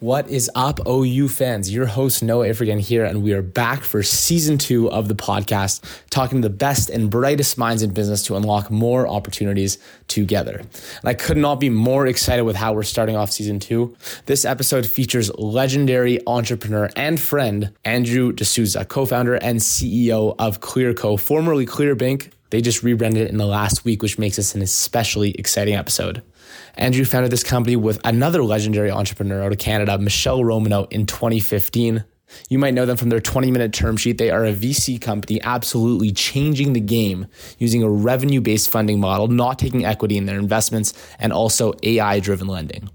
What is up, OU fans? Your host, Noah Ifrigan here, and we are back for season 2 of the podcast, talking to the best and brightest minds in business to unlock more opportunities together. And I could not be more excited with how we're starting off season 2. This episode features legendary entrepreneur and friend, Andrew D'Souza, co-founder and CEO of Clearco, formerly Clearbanc. They just rebranded it in the last week, which makes this an especially exciting episode. Andrew founded this company with another legendary entrepreneur out of Canada, Michele Romanow, in 2015. You might know them from their 20-minute term sheet. They are a VC company absolutely changing the game using a revenue-based funding model, not taking equity in their investments, and also AI-driven lending.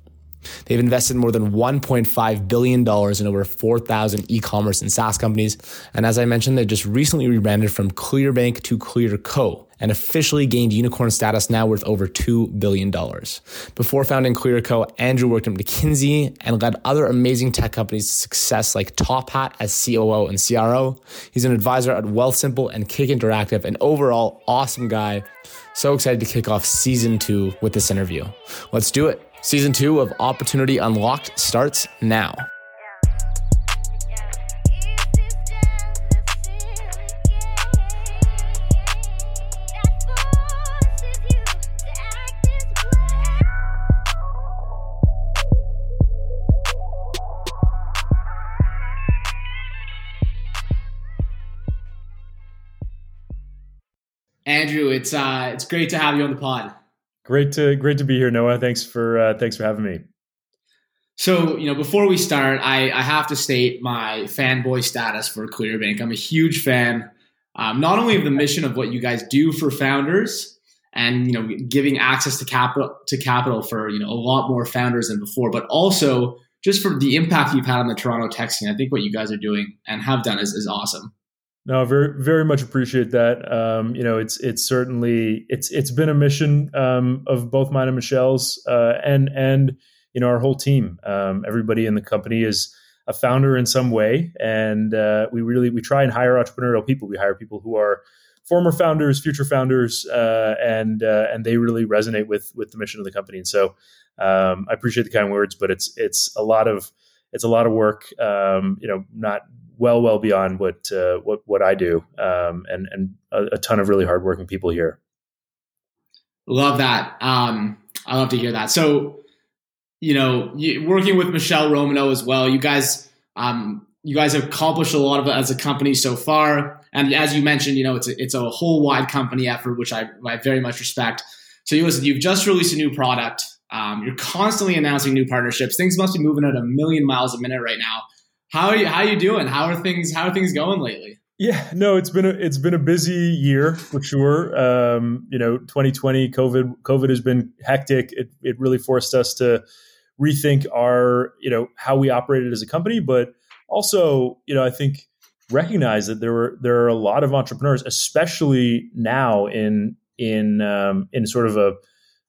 They've invested more than $1.5 billion in over 4,000 e-commerce and SaaS companies. And as I mentioned, they just recently rebranded from Clearbanc to Clearco and officially gained unicorn status, now worth over $2 billion. Before founding Clearco, Andrew worked at McKinsey and led other amazing tech companies to success like Top Hat as COO and CRO. He's an advisor at Wealthsimple and Kick Interactive, an overall awesome guy. So excited to kick off season 2 with this interview. Let's do it. Season 2 of Opportunity Unlocked starts now. Andrew, it's great to have you on the pod. Great to be here, Noah. Thanks for having me. So, before we start, I have to state my fanboy status for Clearbanc. I'm a huge fan, not only of the mission of what you guys do for founders and giving access to capital for a lot more founders than before, but also just for the impact you've had on the Toronto tech scene. I think what you guys are doing and have done is awesome. No, very, very much appreciate that. It's certainly been a mission of both mine and Michelle's and our whole team. Everybody in the company is a founder in some way, and we try and hire entrepreneurial people. We hire people who are former founders, future founders, and they really resonate with the mission of the company. And so I appreciate the kind words, but it's a lot of work. Not well beyond what I do, and a ton of really hardworking people here. Love that. I love to hear that. So, working with Michele Romanow as well, you guys have accomplished a lot of it as a company so far. And as you mentioned, it's a whole wide company effort, which I very much respect. So you've just released a new product. You're constantly announcing new partnerships. Things must be moving at a million miles a minute right now. How are you doing? How are things going lately? Yeah, no, it's been a busy year for sure. 2020 COVID has been hectic. It really forced us to rethink our, how we operated as a company, but also, I think recognize that there are a lot of entrepreneurs, especially now in sort of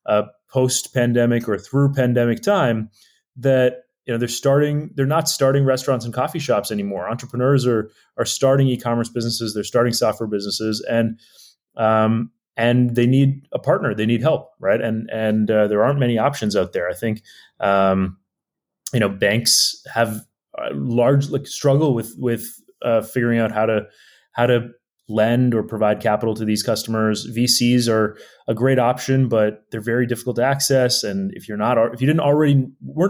a post-pandemic or through pandemic time, that they're not starting restaurants and coffee shops anymore. Entrepreneurs are starting e-commerce businesses. They're starting software businesses, and they need a partner. They need help, right? And there aren't many options out there. I think, banks have largely struggle with figuring out how to lend or provide capital to these customers. VCs are a great option, but they're very difficult to access. And if you weren't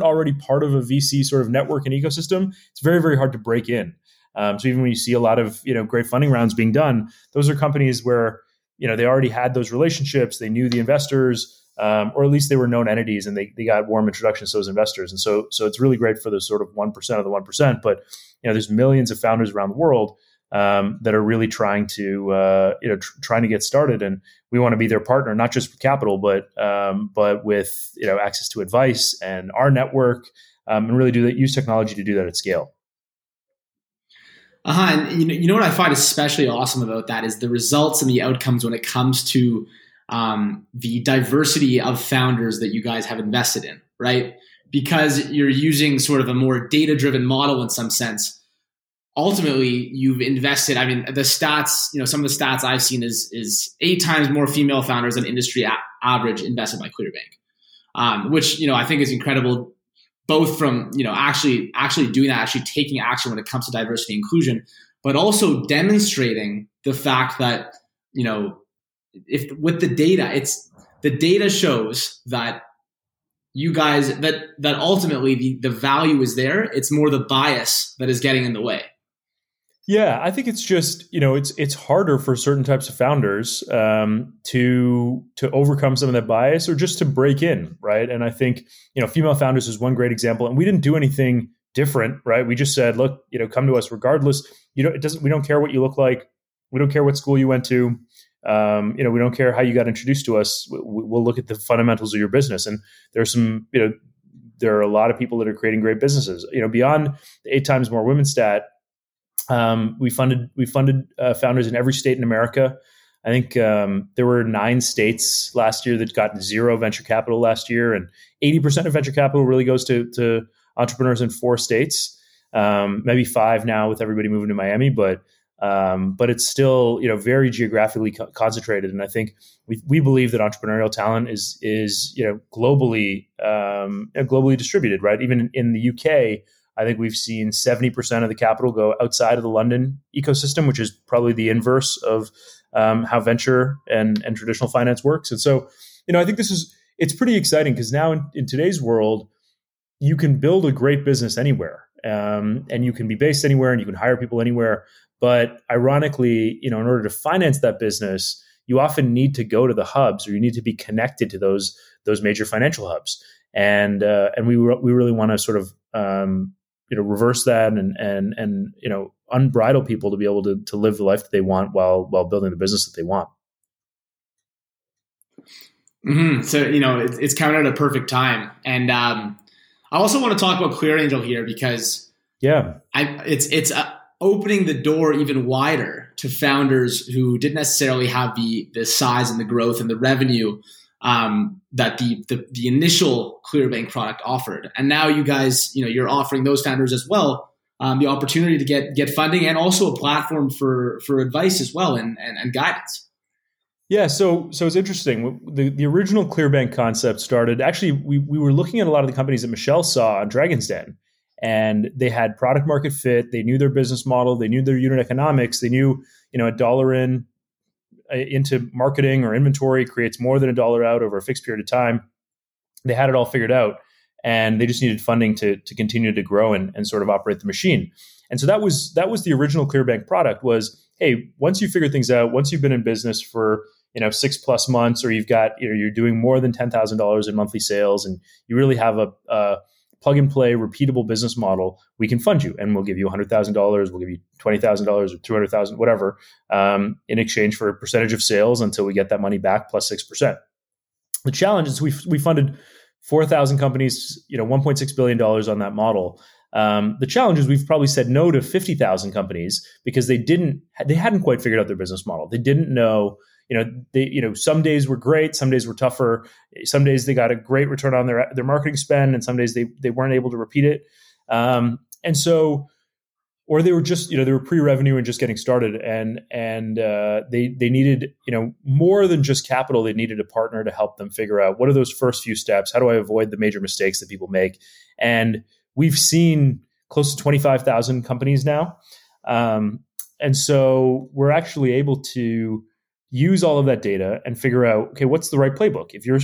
already part of a VC sort of network and ecosystem, it's very, very hard to break in. So even when you see a lot of great funding rounds being done, those are companies where they already had those relationships, they knew the investors, or at least they were known entities, and they got warm introductions to those investors. And so it's really great for those sort of 1% of the 1%. But there's millions of founders around the world that are really trying to trying to get started, and we want to be their partner, not just with capital, but with access to advice and our network, and really use technology to do that at scale. And what I find especially awesome about that is the results and the outcomes when it comes to the diversity of founders that you guys have invested in, right? Because you're using sort of a more data-driven model in some sense. Ultimately, you've invested, the stats, some of the stats I've seen is 8 times more female founders than industry average invested by Clearbanc, which, I think is incredible both from, you know, actually doing that, actually taking action when it comes to diversity and inclusion, but also demonstrating the fact that, you know, if with the data, it's the data shows that you guys, that ultimately the value is there. It's more the bias that is getting in the way. Yeah, I think it's just, you know, it's harder for certain types of founders to overcome some of that bias or just to break in, right? And I think, you know, female founders is one great example, and we didn't do anything different, right? We just said, look, you know, come to us regardless. We don't care what you look like. We don't care what school you went to. You know, we don't care how you got introduced to us. We'll look at the fundamentals of your business. And there are a lot of people that are creating great businesses. You know, beyond the 8 times more women stat, we funded founders in every state in America. I think there were 9 states last year that got 0 venture capital last year, and 80% of venture capital really goes to entrepreneurs in 4 states, maybe 5 now with everybody moving to Miami, but it's still, you know, very geographically concentrated. And I think we believe that entrepreneurial talent is, you know, globally distributed, right? Even in the UK, I think we've seen 70% of the capital go outside of the London ecosystem, which is probably the inverse of how venture and traditional finance works. And so, you know, I think it's pretty exciting because now in today's world, you can build a great business anywhere, and you can be based anywhere, and you can hire people anywhere. But ironically, you know, in order to finance that business, you often need to go to the hubs, or you need to be connected to those major financial hubs. And we really want to sort of you know, reverse that and you know, unbridle people to be able to live the life that they want while building the business that they want. Mm-hmm. So, you know, it's coming at a perfect time. And I also want to talk about Clear Angel here because it's opening the door even wider to founders who didn't necessarily have the size and the growth and the revenue that the initial Clearbanc product offered. And now you guys, you know, you're offering those founders as well the opportunity to get funding and also a platform for advice as well and guidance. Yeah. So it's interesting. The original Clearbanc concept started, actually, we were looking at a lot of the companies that Michele saw on Dragon's Den, and they had product market fit. They knew their business model. They knew their unit economics. They knew, you know, $1 in into marketing or inventory creates more than $1 out over a fixed period of time. They had it all figured out, and they just needed funding to continue to grow and sort of operate the machine. And so that was the original Clearbanc product was, hey, once you figure things out, once you've been in business for, you know, 6+ months, or you've got, you know, you're doing more than $10,000 in monthly sales, and you really have a plug and play repeatable business model, we can fund you, and we'll give you $100,000. We'll give you $20,000 or $200,000, whatever, in exchange for a percentage of sales until we get that money back plus 6%. The challenge is we funded 4,000 companies, you know, $1.6 billion on that model. The challenge is we've probably said no to 50,000 companies because they hadn't quite figured out their business model. They didn't know. You know, some days were great, some days were tougher. Some days they got a great return on their marketing spend, and some days they weren't able to repeat it. And so, or they were just, you know, they were pre-revenue and just getting started, and they needed, you know, more than just capital. They needed a partner to help them figure out what are those first few steps. How do I avoid the major mistakes that people make? And we've seen close to 25,000 companies now, and so we're actually able to use all of that data and figure out, okay, what's the right playbook? If you're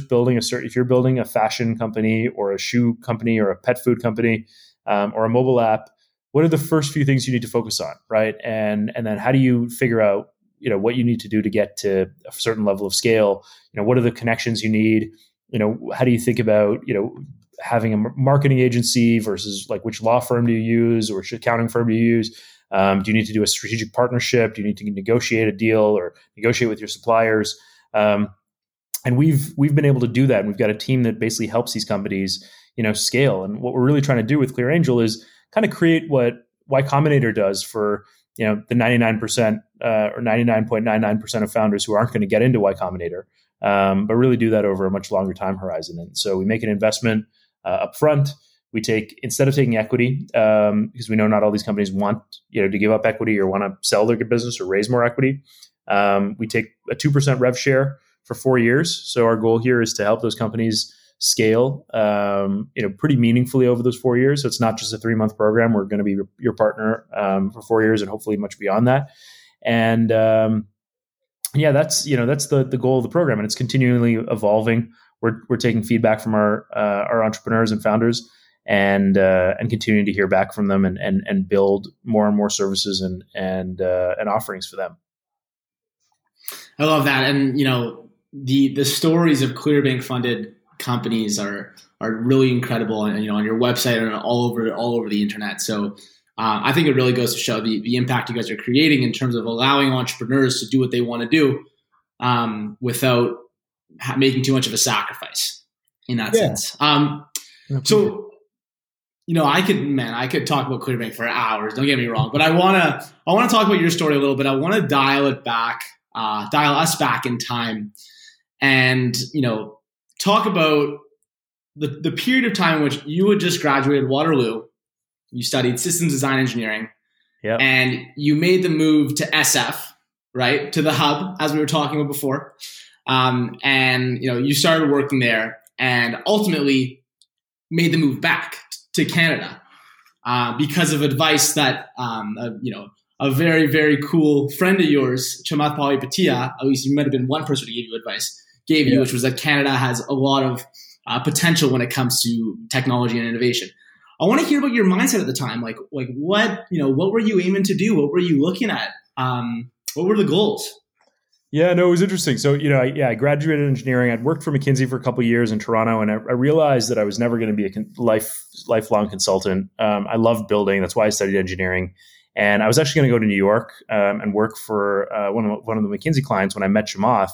building a fashion company or a shoe company or a pet food company or a mobile app, what are the first few things you need to focus on, right? And then how do you figure out, you know, what you need to do to get to a certain level of scale? You know, what are the connections you need? You know, how do you think about, you know, having a marketing agency versus like which law firm do you use or which accounting firm do you use? Do you need to do a strategic partnership? Do you need to negotiate a deal or negotiate with your suppliers? And we've been able to do that. And we've got a team that basically helps these companies, you know, scale. And what we're really trying to do with Clear Angel is kind of create what Y Combinator does for, you know, the 99% or 99.99% of founders who aren't going to get into Y Combinator, but really do that over a much longer time horizon. And so we make an investment up front. We take, instead of taking equity, because we know not all these companies want, you know, to give up equity or want to sell their business or raise more equity. We take a 2% rev share for 4 years. So our goal here is to help those companies scale, pretty meaningfully over those 4 years. So it's not just a 3-month program. We're going to be your partner for 4 years and hopefully much beyond that. And that's the goal of the program, and it's continually evolving. We're taking feedback from our entrepreneurs and founders, and continuing to hear back from them and build more and more services and offerings for them. I love that, and the stories of Clearbanc funded companies are really incredible, and on your website and all over the internet. So I think it really goes to show the impact you guys are creating in terms of allowing entrepreneurs to do what they want to do without making too much of a sacrifice in that sense. So, I could talk about Clearbanc for hours. Don't get me wrong, but I want to talk about your story a little bit. I want to dial us back in time and, talk about the period of time in which you had just graduated Waterloo. You studied systems design engineering, and you made the move to SF, right? To the hub, as we were talking about before. And you started working there and ultimately made the move back to Canada because of advice that, a very, very cool friend of yours, Chamath Palihapitiya, at least you might have been one person to give you advice, gave you, which was that Canada has a lot of potential when it comes to technology and innovation. I want to hear about your mindset at the time. Like what, what were you aiming to do? What were you looking at? What were the goals? Yeah, no, it was interesting. So, I graduated engineering. I'd worked for McKinsey for a couple of years in Toronto, and I realized that I was never going to be a lifelong consultant. I loved building. That's why I studied engineering. And I was actually going to go to New York and work for one of the McKinsey clients when I met Chamath.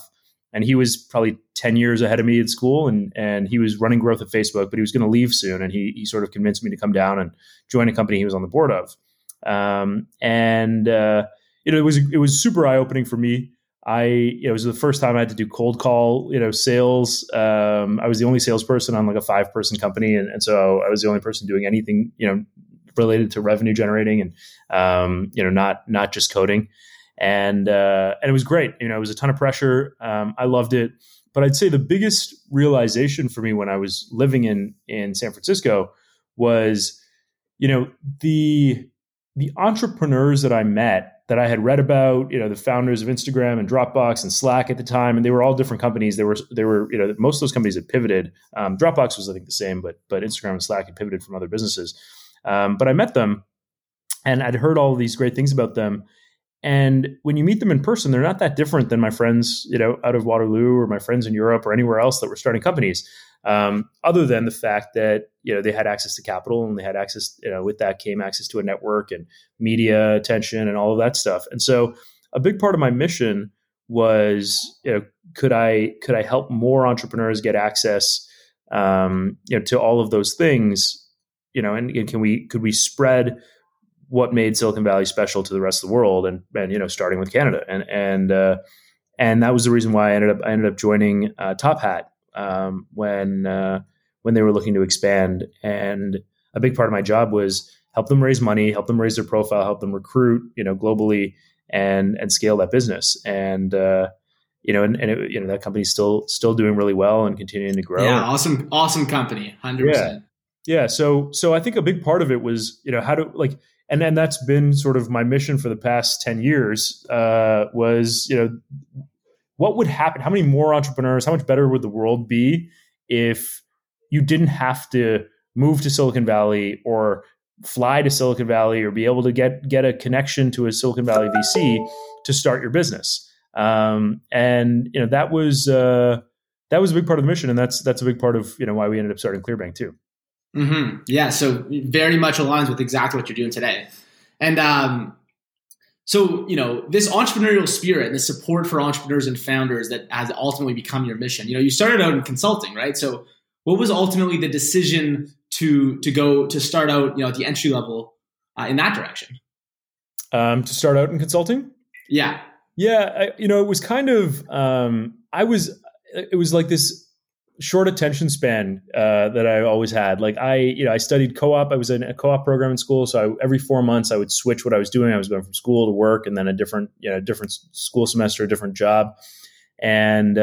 And he was probably 10 years ahead of me at school, and he was running growth at Facebook, but he was going to leave soon. And he sort of convinced me to come down and join a company he was on the board of. It was super eye-opening for me. It was the first time I had to do cold call, sales. I was the only salesperson on like a 5-person company. And so I was the only person doing anything, related to revenue generating and, not just coding. And it was great. It was a ton of pressure. I loved it, but I'd say the biggest realization for me when I was living in San Francisco was, the entrepreneurs that I met that I had read about, the founders of Instagram and Dropbox and Slack at the time, and they were all different companies. They were most of those companies had pivoted. Dropbox was, I think, the same, but Instagram and Slack had pivoted from other businesses. But I met them, and I'd heard all these great things about them. And when you meet them in person, they're not that different than my friends, out of Waterloo or my friends in Europe or anywhere else that were starting companies. Other than the fact that, they had access to capital, and they had access, with that came access to a network and media attention and all of that stuff. And so a big part of my mission was, could I help more entrepreneurs get access, to all of those things, and could we spread what made Silicon Valley special to the rest of the world, and starting with Canada. And that was the reason why I ended up joining Top Hat when they were looking to expand. And a big part of my job was help them raise money, help them raise their profile, help them recruit, globally and scale that business. And that company's still doing really well and continuing to grow. Yeah. Awesome company. 100%. Yeah. So I think a big part of it was, and then that's been sort of my mission for the past 10 years was, what would happen? How many more entrepreneurs, how much better would the world be if you didn't have to move to Silicon Valley or fly to Silicon Valley or be able to get a connection to a Silicon Valley VC to start your business? That was a big part of the mission. And that's a big part of, why we ended up starting Clearbanc too. Mm-hmm. Yeah. So very much aligns with exactly what you're doing today. And this entrepreneurial spirit and the support for entrepreneurs and founders that has ultimately become your mission. You started out in consulting, right? So what was ultimately the decision to go to start out, at the entry level in that direction? To start out in consulting? Yeah. Yeah. It was like this short attention span that I always had. Like I studied co-op. I was in a co-op program in school. So every 4 months I would switch what I was doing. I was going from school to work and then a different school semester, a different job. And,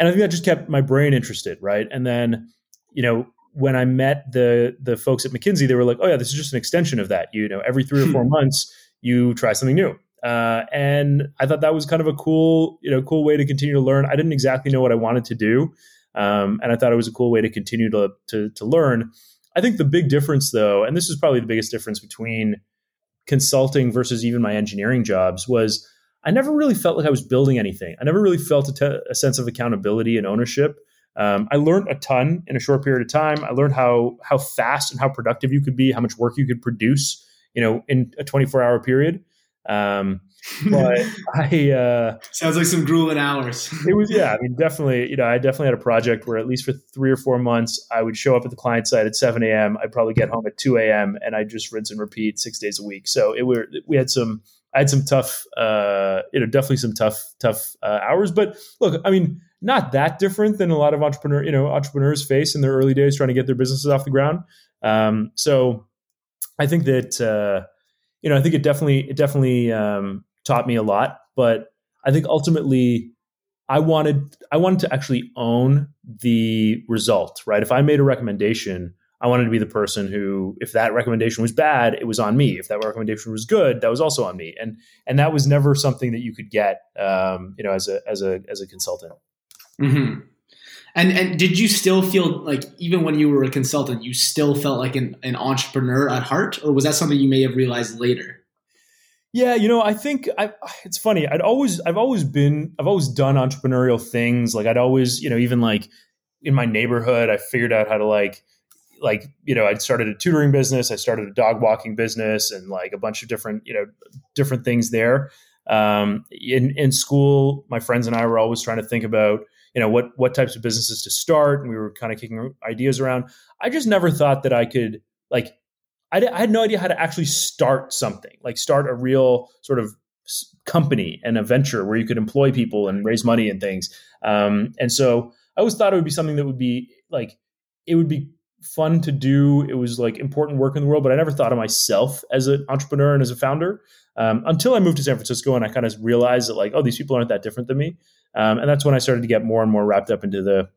And I think that just kept my brain interested, right? And then, you know, when I met the folks at McKinsey, they were like, oh yeah, this is just an extension of that. You know, every 3 or 4 months, you try something new. And I thought that was kind of a cool way to continue to learn. I didn't exactly know what I wanted to do. And I thought it was a cool way to continue to learn. I think the big difference though, and this is probably the biggest difference between consulting versus even my engineering jobs, was I never really felt like I was building anything. I never really felt a sense of accountability and ownership. I learned a ton in a short period of time. I learned how fast and how productive you could be, how much work you could produce, you know, in a 24-hour period. But I sounds like some grueling hours. It was, yeah. I mean, definitely, you know, I definitely had a project where at least for 3 or 4 months, I would show up at the client site at 7 a.m. I'd probably get home at 2 a.m. and I just rinse and repeat 6 days a week. So I had some tough, definitely some tough hours. But look, I mean, not that different than a lot of entrepreneurs face in their early days trying to get their businesses off the ground. So I think that, I think it definitely taught me a lot, but I think ultimately I wanted to actually own the result, right? If I made a recommendation, I wanted to be the person who, if that recommendation was bad, it was on me. If that recommendation was good, that was also on me. And that was never something that you could get, as a consultant. Mm-hmm. And did you still feel like, even when you were a consultant, you still felt like an entrepreneur at heart, or was that something you may have realized later? Yeah, I think it's funny. I've always done entrepreneurial things. Like I'd always, even like in my neighborhood, I figured out how to I started a tutoring business, I started a dog walking business, and like a bunch of different things there. In school, my friends and I were always trying to think about, what types of businesses to start. And we were kind of kicking ideas around. I just never thought that I could, I had no idea how to actually start something, like start a real sort of company and a venture where you could employ people and raise money and things. And so I always thought it would be something that would be like, it would be fun to do. It was like important work in the world, but I never thought of myself as an entrepreneur and as a founder, until I moved to San Francisco and I kind of realized that like, oh, these people aren't that different than me. And that's when I started to get more and more wrapped up into the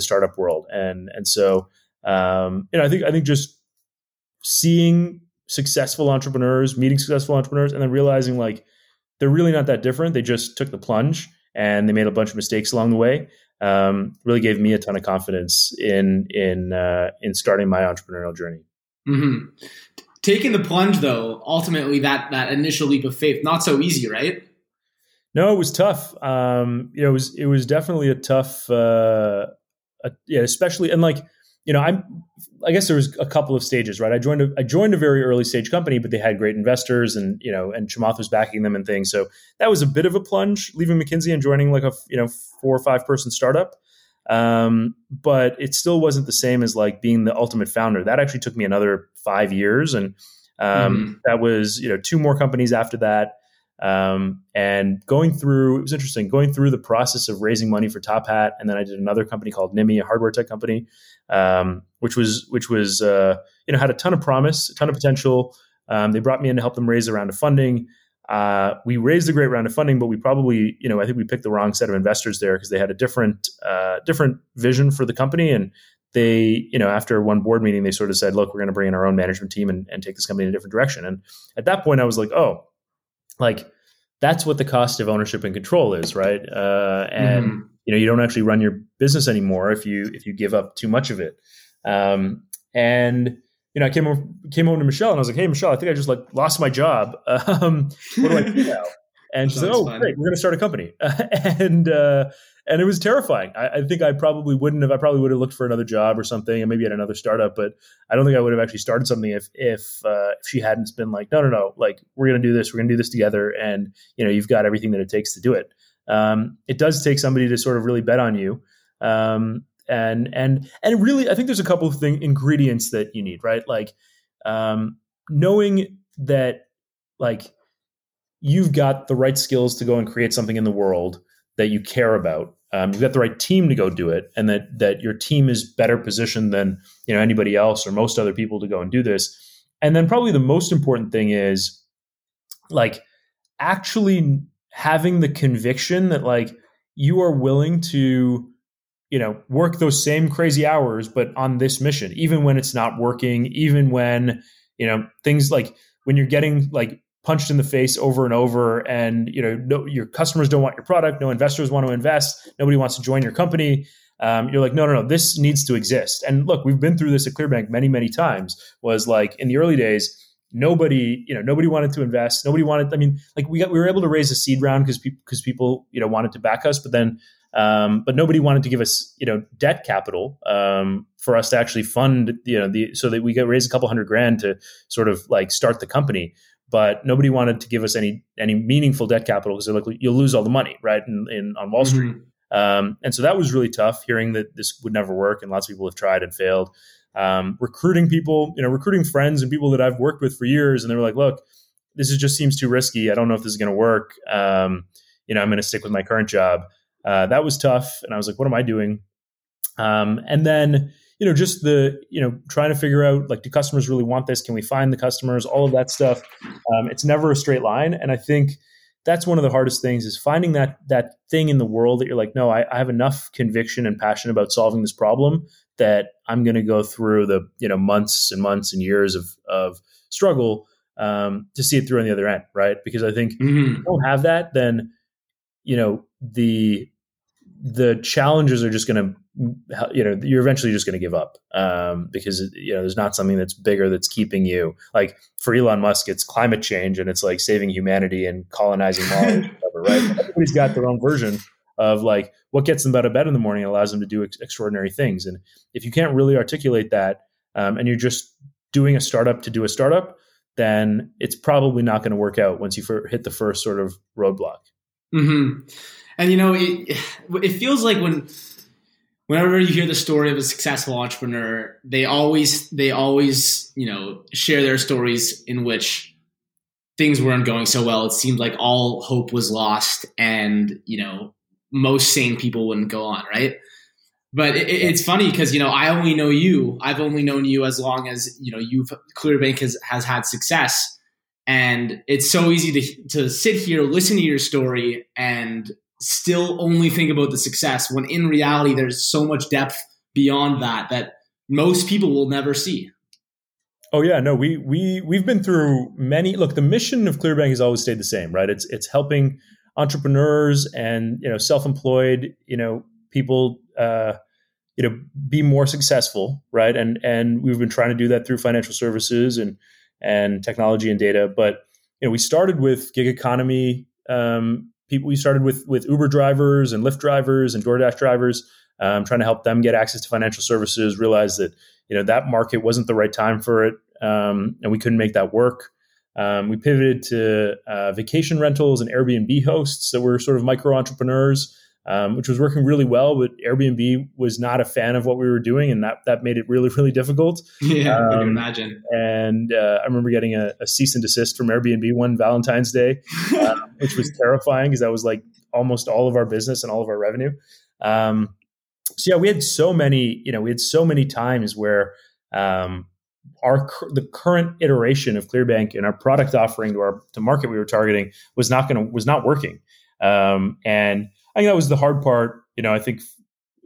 startup world. And so, I think just seeing successful entrepreneurs, meeting successful entrepreneurs, and then realizing like, they're really not that different. They just took the plunge and they made a bunch of mistakes along the way. Really gave me a ton of confidence in starting my entrepreneurial journey. Mm-hmm. Taking the plunge though, ultimately that initial leap of faith, not so easy, right? No, it was tough. It was definitely a tough, especially, and like, I guess there was a couple of stages, right? I joined a very early stage company, but they had great investors and Chamath was backing them and things. So that was a bit of a plunge, leaving McKinsey and joining like a, 4 or 5 person startup. But it still wasn't the same as like being the ultimate founder. That actually took me another 5 years. And, that was, 2 more companies after that. And it was interesting going through the process of raising money for Top Hat. And then I did another company called Nimi, a hardware tech company, which had a ton of promise, a ton of potential. They brought me in to help them raise a round of funding. We raised a great round of funding, but we probably, I think we picked the wrong set of investors there because they had a different vision for the company. And they, after one board meeting, they sort of said, look, we're going to bring in our own management team and take this company in a different direction. And at that point I was like, oh, like that's what the cost of ownership and control is, right? You don't actually run your business anymore if you give up too much of it. I came home to Michelle and I was like, hey Michelle, I think I just like lost my job. What do I do now? And she said, oh great, we're going to start a company. And it was terrifying. I think I probably would have looked for another job or something and maybe at another startup, but I don't think I would have actually started something if she hadn't been like, no, like we're going to do this together. And you've got everything that it takes to do it. It does take somebody to sort of really bet on you. And really, I think there's a couple of ingredients that you need, right? Like, knowing that like you've got the right skills to go and create something in the world that you care about. You've got the right team to go do it, and that your team is better positioned than anybody else or most other people to go and do this. And then probably the most important thing is like actually having the conviction that like you are willing to, you know, work those same crazy hours, but on this mission, even when it's not working, even when, you know, things like when you're getting like punched in the face over and over and, you know, no, your customers don't want your product, no investors want to invest, nobody wants to join your company. You're like, no, this needs to exist. And look, we've been through this at Clearbanc many times, was like in the early days, nobody wanted to invest. Nobody wanted, I mean, like we were able to raise a seed round because people, you know, wanted to back us, but then, but nobody wanted to give us, you know, debt capital, for us to actually fund, you know, so that we could raise $200,000 to sort of like start the company. But nobody wanted to give us any meaningful debt capital because they're like, you'll lose all the money, right? On Wall Street. Mm-hmm. And so that was really tough, hearing that this would never work. And lots of people have tried and failed. Recruiting people, you know, recruiting friends and people that I've worked with for years. And they were like, look, this just seems too risky. I don't know if this is going to work. You know, I'm going to stick with my current job. That was tough. And I was like, what am I doing? And then, you know, just the, you know, trying to figure out, like, do customers really want this? Can we find the customers? All of that stuff. It's never a straight line. And I think that's one of the hardest things, is finding that thing in the world that you're like, no, I have enough conviction and passion about solving this problem that I'm going to go through the, you know, months and months and years of struggle to see it through on the other end, right? Because I think if you don't have that, then, you know, the challenges are just going to, you know, you're eventually just going to give up because, you know, there's not something that's bigger that's keeping you. Like for Elon Musk, it's climate change and it's like saving humanity and colonizing Mars, whatever, right? Everybody's got their own version of like what gets them out of bed in the morning and allows them to do extraordinary things. And if you can't really articulate that and you're just doing a startup to do a startup, then it's probably not going to work out once you hit the first sort of roadblock. Mm-hmm. And, you know, it feels like whenever you hear the story of a successful entrepreneur, they always, you know, share their stories in which things weren't going so well. It seemed like all hope was lost and, you know, most sane people wouldn't go on, right? But it's funny because, you know, I've only known you as long as, you know, Clearbanc has had success. And it's so easy to sit here, listen to your story, and still only think about the success, when in reality, there's so much depth beyond that most people will never see. Oh yeah, no, we've been through many. Look, the mission of Clearbanc has always stayed the same, right? It's helping entrepreneurs and, you know, self-employed, you know, people, you know, be more successful, right? And we've been trying to do that through financial services and technology and data. But, you know, we started with gig economy people. We started with Uber drivers and Lyft drivers and DoorDash drivers, trying to help them get access to financial services, realize that, you know, that market wasn't the right time for it. And we couldn't make that work. We pivoted to vacation rentals and Airbnb hosts that were sort of micro entrepreneurs, which was working really well, but Airbnb was not a fan of what we were doing, and that made it really, really difficult. Yeah, I can imagine. And I remember getting a cease and desist from Airbnb one Valentine's Day, which was terrifying because that was like almost all of our business and all of our revenue. So yeah, we had so many times where the current iteration of Clearbanc and our product offering to the market we were targeting was not working, and I think that was the hard part. You know, I think,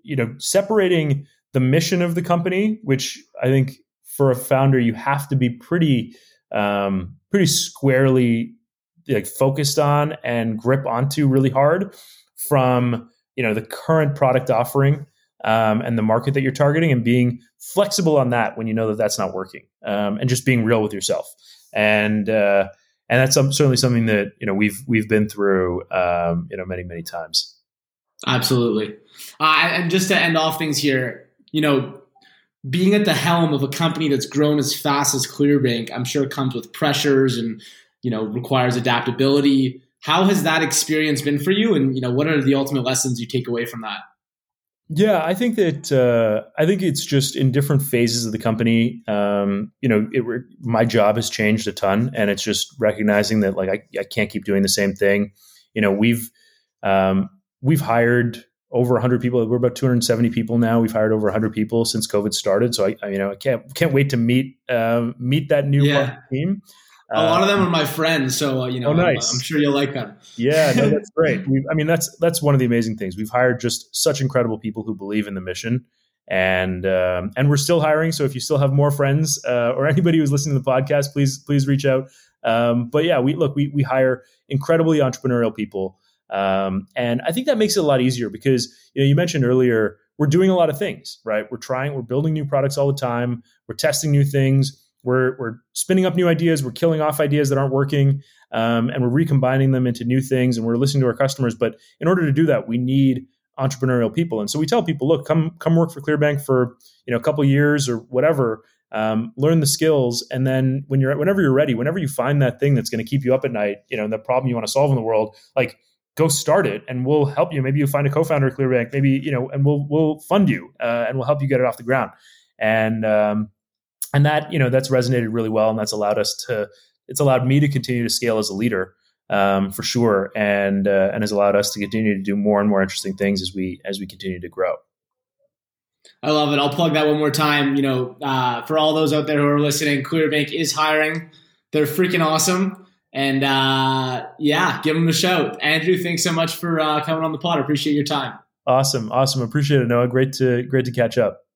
you know, separating the mission of the company, which I think for a founder, you have to be pretty squarely like focused on and grip onto really hard, from, you know, the current product offering and the market that you're targeting, and being flexible on that when you know that that's not working, and just being real with yourself. And that's certainly something that, you know, we've been through, you know, many times. Absolutely. And just to end off things here, you know, being at the helm of a company that's grown as fast as Clearbanc, I'm sure comes with pressures and, you know, requires adaptability. How has that experience been for you? And, you know, what are the ultimate lessons you take away from that? Yeah, I think that it's just in different phases of the company. You know, my job has changed a ton, and it's just recognizing that like I can't keep doing the same thing. You know, we've hired over 100 people. We're about 270 people now. We've hired over 100 people since COVID started. So I can't wait to meet that new team. A lot of them are my friends, so nice. I'm sure you'll like them. Yeah, no, that's great. That's one of the amazing things. We've hired just such incredible people who believe in the mission, and we're still hiring. So if you still have more friends or anybody who's listening to the podcast, please reach out. But yeah, we hire incredibly entrepreneurial people, and I think that makes it a lot easier because you mentioned earlier we're doing a lot of things, right? We're building new products all the time. We're testing new things. We're spinning up new ideas. We're killing off ideas that aren't working, and we're recombining them into new things. And we're listening to our customers. But in order to do that, we need entrepreneurial people. And so we tell people, look, come work for Clearbanc for a couple of years or whatever. Learn the skills, and then whenever you're ready, whenever you find that thing that's going to keep you up at night, the problem you want to solve in the world, like go start it, and we'll help you. Maybe you'll find a co-founder at Clearbanc, maybe and we'll fund you, and we'll help you get it off the ground. And that, that's resonated really well. And that's allowed it's allowed me to continue to scale as a leader, for sure. And has allowed us to continue to do more and more interesting things as we continue to grow. I love it. I'll plug that one more time. For all those out there who are listening, Clearbanc is hiring. They're freaking awesome. And, give them a shout. Andrew, thanks so much for coming on the pod. I appreciate your time. Awesome. Appreciate it, Noah. Great to catch up.